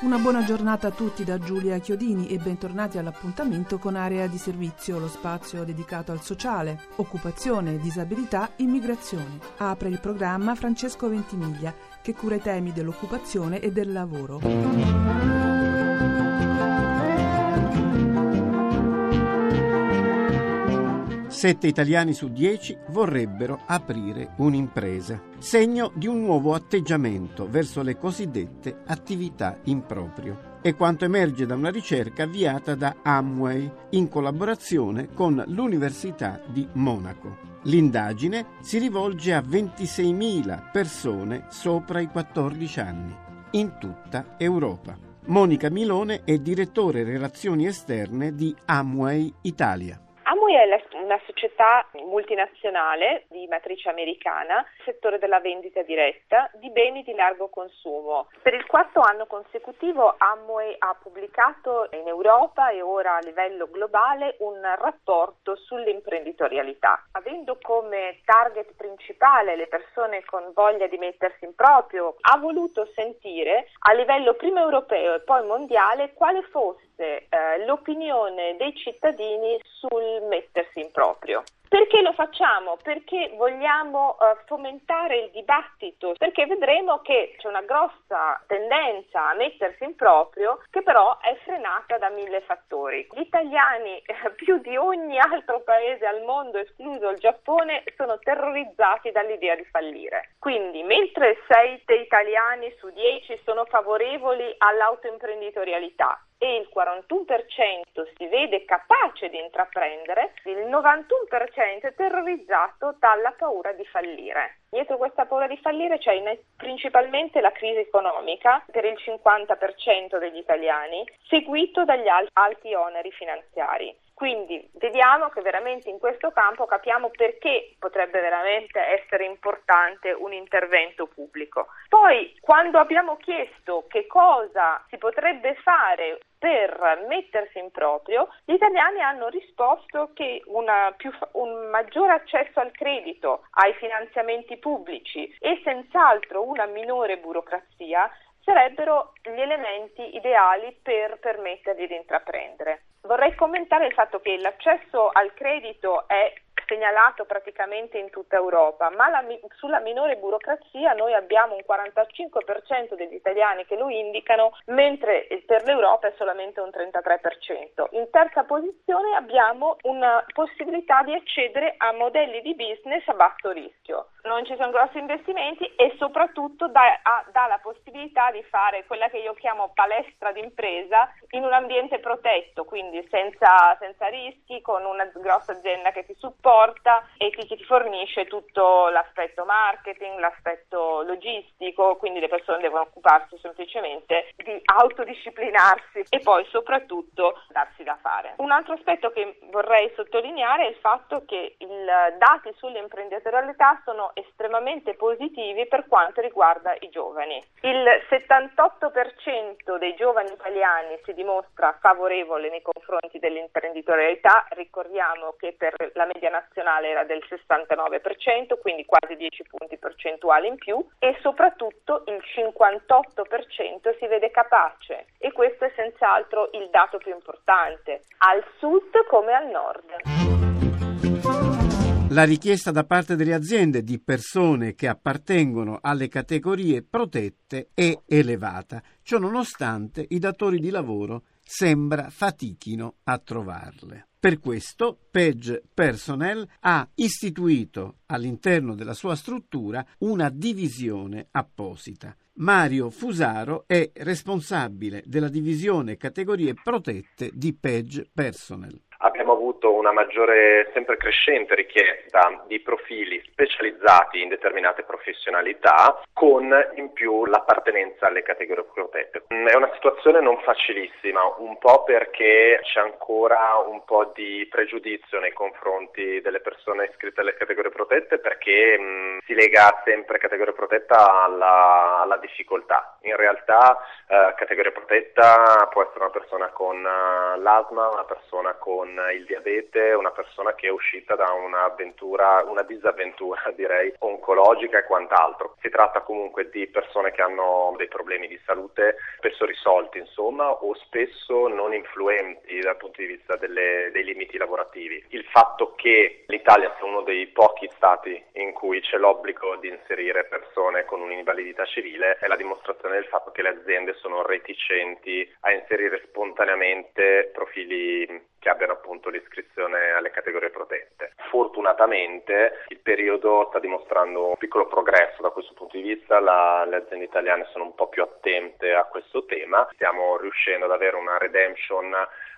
Una buona giornata a tutti da Giulia Chiodini e bentornati all'appuntamento con Area di Servizio, lo spazio dedicato al sociale, occupazione, disabilità, immigrazione. Apre il programma Francesco Ventimiglia, che cura i temi dell'occupazione e del lavoro. Sette italiani su 10 vorrebbero aprire un'impresa, segno di un nuovo atteggiamento verso le cosiddette attività in proprio. È quanto emerge da una ricerca avviata da Amway in collaborazione con l'Università di Monaco. L'indagine si rivolge a 26.000 persone sopra i 14 anni, in tutta Europa. Monica Milone è direttore relazioni esterne di Amway Italia. Amway è una società multinazionale di matrice americana, settore della vendita diretta di beni di largo consumo. Per il 4º anno consecutivo Amway ha pubblicato in Europa e ora a livello globale un rapporto sull'imprenditorialità. Avendo come target principale le persone con voglia di mettersi in proprio, ha voluto sentire a livello prima europeo e poi mondiale quale fosse l'opinione dei cittadini sul mettersi in proprio. Perché lo facciamo? Perché vogliamo fomentare il dibattito, perché vedremo che c'è una grossa tendenza a mettersi in proprio che però è frenata da mille fattori. Gli italiani, più di ogni altro paese al mondo, escluso il Giappone, sono terrorizzati dall'idea di fallire. Quindi, mentre 6 italiani su 10 sono favorevoli all'autoimprenditorialità, e il 41% si vede capace di intraprendere, il 91% è terrorizzato dalla paura di fallire. Dietro questa paura di fallire c'è principalmente la crisi economica per il 50% degli italiani, seguito dagli alti oneri finanziari. Quindi vediamo che veramente in questo campo capiamo perché potrebbe veramente essere importante un intervento pubblico. Poi, quando abbiamo chiesto che cosa si potrebbe fare per mettersi in proprio, gli italiani hanno risposto che un maggiore accesso al credito, ai finanziamenti pubblici e senz'altro una minore burocrazia sarebbero gli elementi ideali per permettergli di intraprendere. Vorrei commentare il fatto che l'accesso al credito è segnalato praticamente in tutta Europa, ma sulla minore burocrazia noi abbiamo un 45% degli italiani che lo indicano, mentre per l'Europa è solamente un 33%. In terza posizione abbiamo una possibilità di accedere a modelli di business a basso rischio. Non ci sono grossi investimenti e soprattutto dà la possibilità di fare quella che io chiamo palestra d'impresa in un ambiente protetto, quindi senza rischi, con una grossa azienda che ti supporta e che ti fornisce tutto l'aspetto marketing, l'aspetto logistico, quindi le persone devono occuparsi semplicemente di autodisciplinarsi e poi soprattutto darsi da fare. Un altro aspetto che vorrei sottolineare è il fatto che i dati sull'imprenditorialità sono estremamente positivi per quanto riguarda i giovani. Il 78% dei giovani italiani si dimostra favorevole nei confronti dell'imprenditorialità, ricordiamo che per la media nazionale era del 69%, quindi quasi 10 punti percentuali in più, e soprattutto il 58% si vede capace, e questo è senz'altro il dato più importante, al sud come al nord. La richiesta da parte delle aziende di persone che appartengono alle categorie protette è elevata, ciò nonostante i datori di lavoro sembra fatichino a trovarle. Per questo Page Personnel ha istituito all'interno della sua struttura una divisione apposita. Mario Fusaro è responsabile della divisione categorie protette di Page Personnel. abbiamo avuto una maggiore, sempre crescente richiesta di profili specializzati in determinate professionalità, con in più l'appartenenza alle categorie protette. È una situazione non facilissima, un po' perché c'è ancora un po' di pregiudizio nei confronti delle persone iscritte alle categorie protette, perché si lega sempre categoria protetta alla difficoltà. In realtà categoria protetta può essere una persona con l'asma, una persona con il diabete, una persona che è uscita da un'avventura, una disavventura direi, oncologica e quant'altro. Si tratta comunque di persone che hanno dei problemi di salute spesso risolti, insomma, o spesso non influenti dal punto di vista dei limiti lavorativi. Il fatto che l'Italia sia uno dei pochi stati in cui c'è l'obbligo di inserire persone con un'invalidità civile è la dimostrazione del fatto che le aziende sono reticenti a inserire spontaneamente profili che abbiano appunto l'iscrizione alle categorie protette. Fortunatamente il periodo sta dimostrando un piccolo progresso da questo punto di vista, le aziende italiane sono un po' più attente a questo tema, stiamo riuscendo ad avere una redemption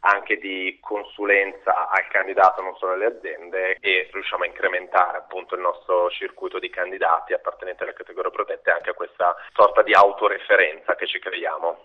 anche di consulenza al candidato, non solo alle aziende, e riusciamo a incrementare appunto il nostro circuito di candidati appartenenti alle categorie protette, anche a questa sorta di autoreferenza che ci creiamo.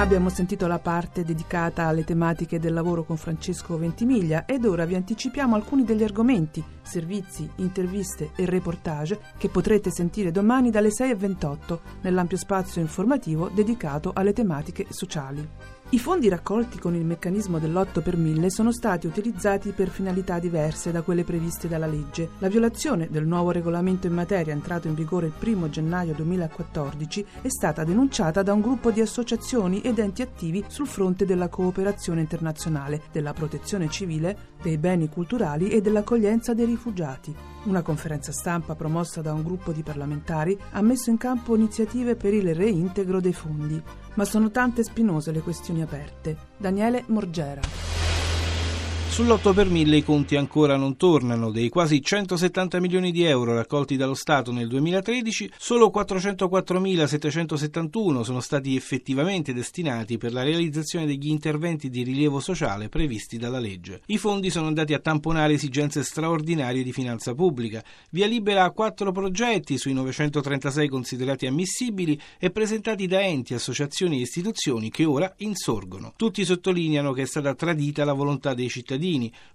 Abbiamo sentito la parte dedicata alle tematiche del lavoro con Francesco Ventimiglia ed ora vi anticipiamo alcuni degli argomenti, servizi, interviste e reportage che potrete sentire domani dalle 6:28 nell'ampio spazio informativo dedicato alle tematiche sociali. I fondi raccolti con il meccanismo dell'8 per 1000 sono stati utilizzati per finalità diverse da quelle previste dalla legge. La violazione del nuovo regolamento in materia, entrato in vigore il 1 gennaio 2014, è stata denunciata da un gruppo di associazioni ed enti attivi sul fronte della cooperazione internazionale, della protezione civile, dei beni culturali e dell'accoglienza dei rifugiati. Una conferenza stampa promossa da un gruppo di parlamentari ha messo in campo iniziative per il reintegro dei fondi. Ma sono tante e spinose le questioni aperte. Daniele Morgera. Sull'8 per 1000 i conti ancora non tornano. Dei quasi 170 milioni di euro raccolti dallo Stato nel 2013, solo 404.771 sono stati effettivamente destinati per la realizzazione degli interventi di rilievo sociale previsti dalla legge. I fondi sono andati a tamponare esigenze straordinarie di finanza pubblica. Via libera a 4 progetti sui 936 considerati ammissibili e presentati da enti, associazioni e istituzioni che ora insorgono. Tutti sottolineano che è stata tradita la volontà dei cittadini.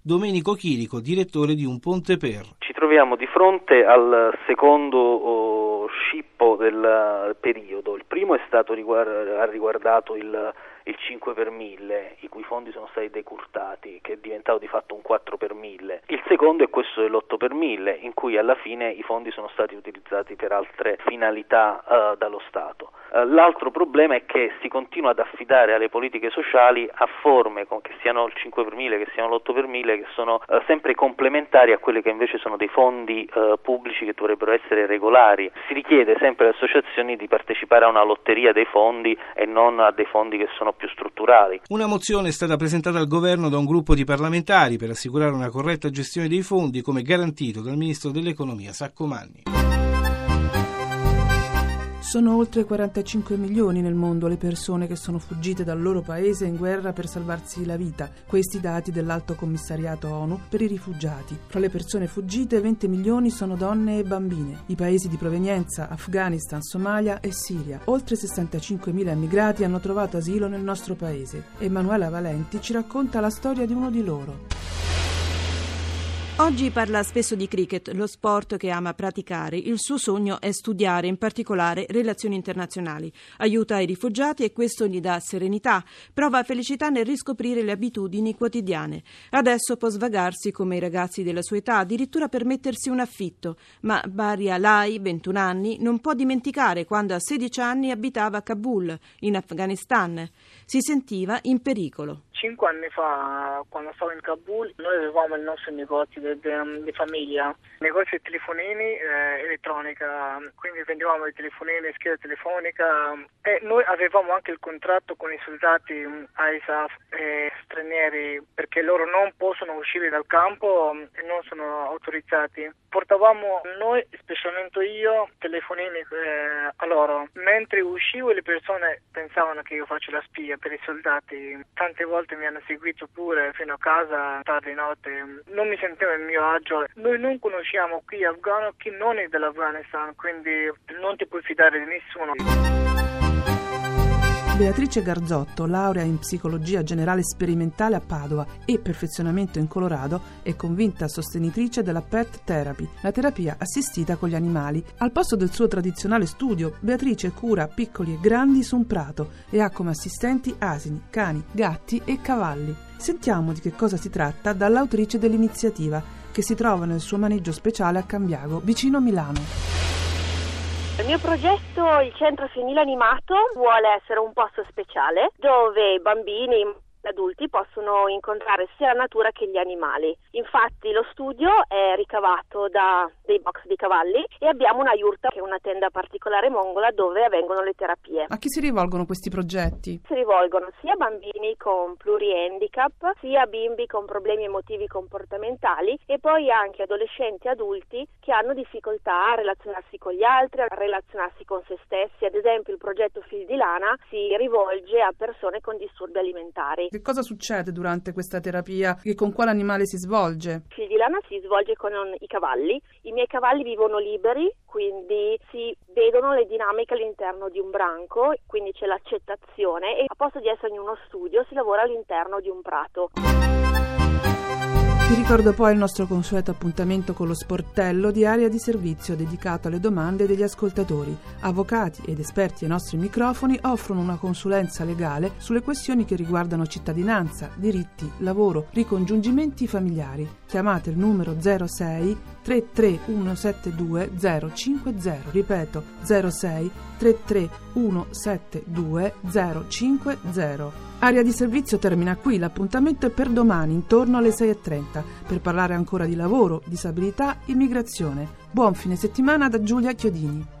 Domenico Chirico, direttore di Un Ponte Per. Ci troviamo di fronte al secondo scippo del periodo. Il primo è stato ha riguardato il 5 per 1000, i cui fondi sono stati decurtati, che è diventato di fatto un 4 per 1000. Il secondo è questo dell'8 per 1000, in cui alla fine i fondi sono stati utilizzati per altre finalità dallo Stato. L'altro problema è che si continua ad affidare alle politiche sociali a forme, che siano il 5 per 1000, che siano l'8 per 1000, che sono sempre complementari a quelle che invece sono dei fondi pubblici che dovrebbero essere regolari. Si richiede sempre alle associazioni di partecipare a una lotteria dei fondi e non a dei fondi che sono più strutturali. Una mozione è stata presentata al governo da un gruppo di parlamentari per assicurare una corretta gestione dei fondi, come garantito dal ministro dell'economia Saccomanni. Sono oltre 45 milioni nel mondo le persone che sono fuggite dal loro paese in guerra per salvarsi la vita, questi dati dell'Alto Commissariato ONU per i rifugiati. Fra le persone fuggite 20 milioni sono donne e bambine. I paesi di provenienza Afghanistan, Somalia e Siria. Oltre 65.000 immigrati hanno trovato asilo nel nostro paese. Emanuela Valenti ci racconta la storia di uno di loro. Oggi parla spesso di cricket, lo sport che ama praticare. Il suo sogno è studiare, in particolare relazioni internazionali. Aiuta i rifugiati e questo gli dà serenità. Prova felicità nel riscoprire le abitudini quotidiane. Adesso può svagarsi come i ragazzi della sua età, addirittura permettersi un affitto. Ma Baria Lai, 21 anni, non può dimenticare quando a 16 anni abitava a Kabul, in Afghanistan. Si sentiva in pericolo. 5 anni fa, quando stavo in Kabul, noi avevamo il nostro negozio di famiglia, negozio di telefonini elettronica, quindi vendevamo i telefonini, scheda telefonica, e noi avevamo anche il contratto con i soldati ISAF stranieri, perché loro non possono uscire dal campo e non sono autorizzati. portavamo noi, specialmente io, telefonini a loro. Mentre uscivo le persone pensavano che io faccio la spia per i soldati, tante volte mi hanno seguito pure fino a casa, tardi notte, non mi sentivo a mio agio. Noi non conosciamo qui afgano chi non è dell'Afghanistan, quindi non ti puoi fidare di nessuno. Beatrice Garzotto, laurea in psicologia generale sperimentale a Padova e perfezionamento in Colorado, è convinta sostenitrice della Pet Therapy, la terapia assistita con gli animali. Al posto del suo tradizionale studio, Beatrice cura piccoli e grandi su un prato e ha come assistenti asini, cani, gatti e cavalli. Sentiamo di che cosa si tratta dall'autrice dell'iniziativa, che si trova nel suo maneggio speciale a Cambiago, vicino Milano. Il mio progetto, il Centro Femminile Animato, vuole essere un posto speciale dove i bambini e adulti possono incontrare sia la natura che gli animali. Infatti lo studio è ricavato da dei box di cavalli e abbiamo una yurta, che è una tenda particolare mongola, dove avvengono le terapie. A chi si rivolgono questi progetti? Si rivolgono sia a bambini con plurihandicap, sia a bimbi con problemi emotivi comportamentali e poi anche adolescenti e adulti che hanno difficoltà a relazionarsi con gli altri, a relazionarsi con se stessi. Ad esempio il progetto Fil di Lana si rivolge a persone con disturbi alimentari. Che cosa succede durante questa terapia e con quale animale si svolge? Fil di Lana si svolge con i cavalli. I miei cavalli vivono liberi, quindi si vedono le dinamiche all'interno di un branco, quindi c'è l'accettazione e a posto di essere in uno studio si lavora all'interno di un prato. Vi ricordo poi il nostro consueto appuntamento con lo sportello di Area di Servizio dedicato alle domande degli ascoltatori. Avvocati ed esperti ai nostri microfoni offrono una consulenza legale sulle questioni che riguardano cittadinanza, diritti, lavoro, ricongiungimenti familiari. Chiamate il numero 06 33172 050, ripeto 06 33172 050. Area di Servizio termina qui, l'appuntamento è per domani intorno alle 6:30 per parlare ancora di lavoro, disabilità, immigrazione. Buon fine settimana da Giulia Chiodini.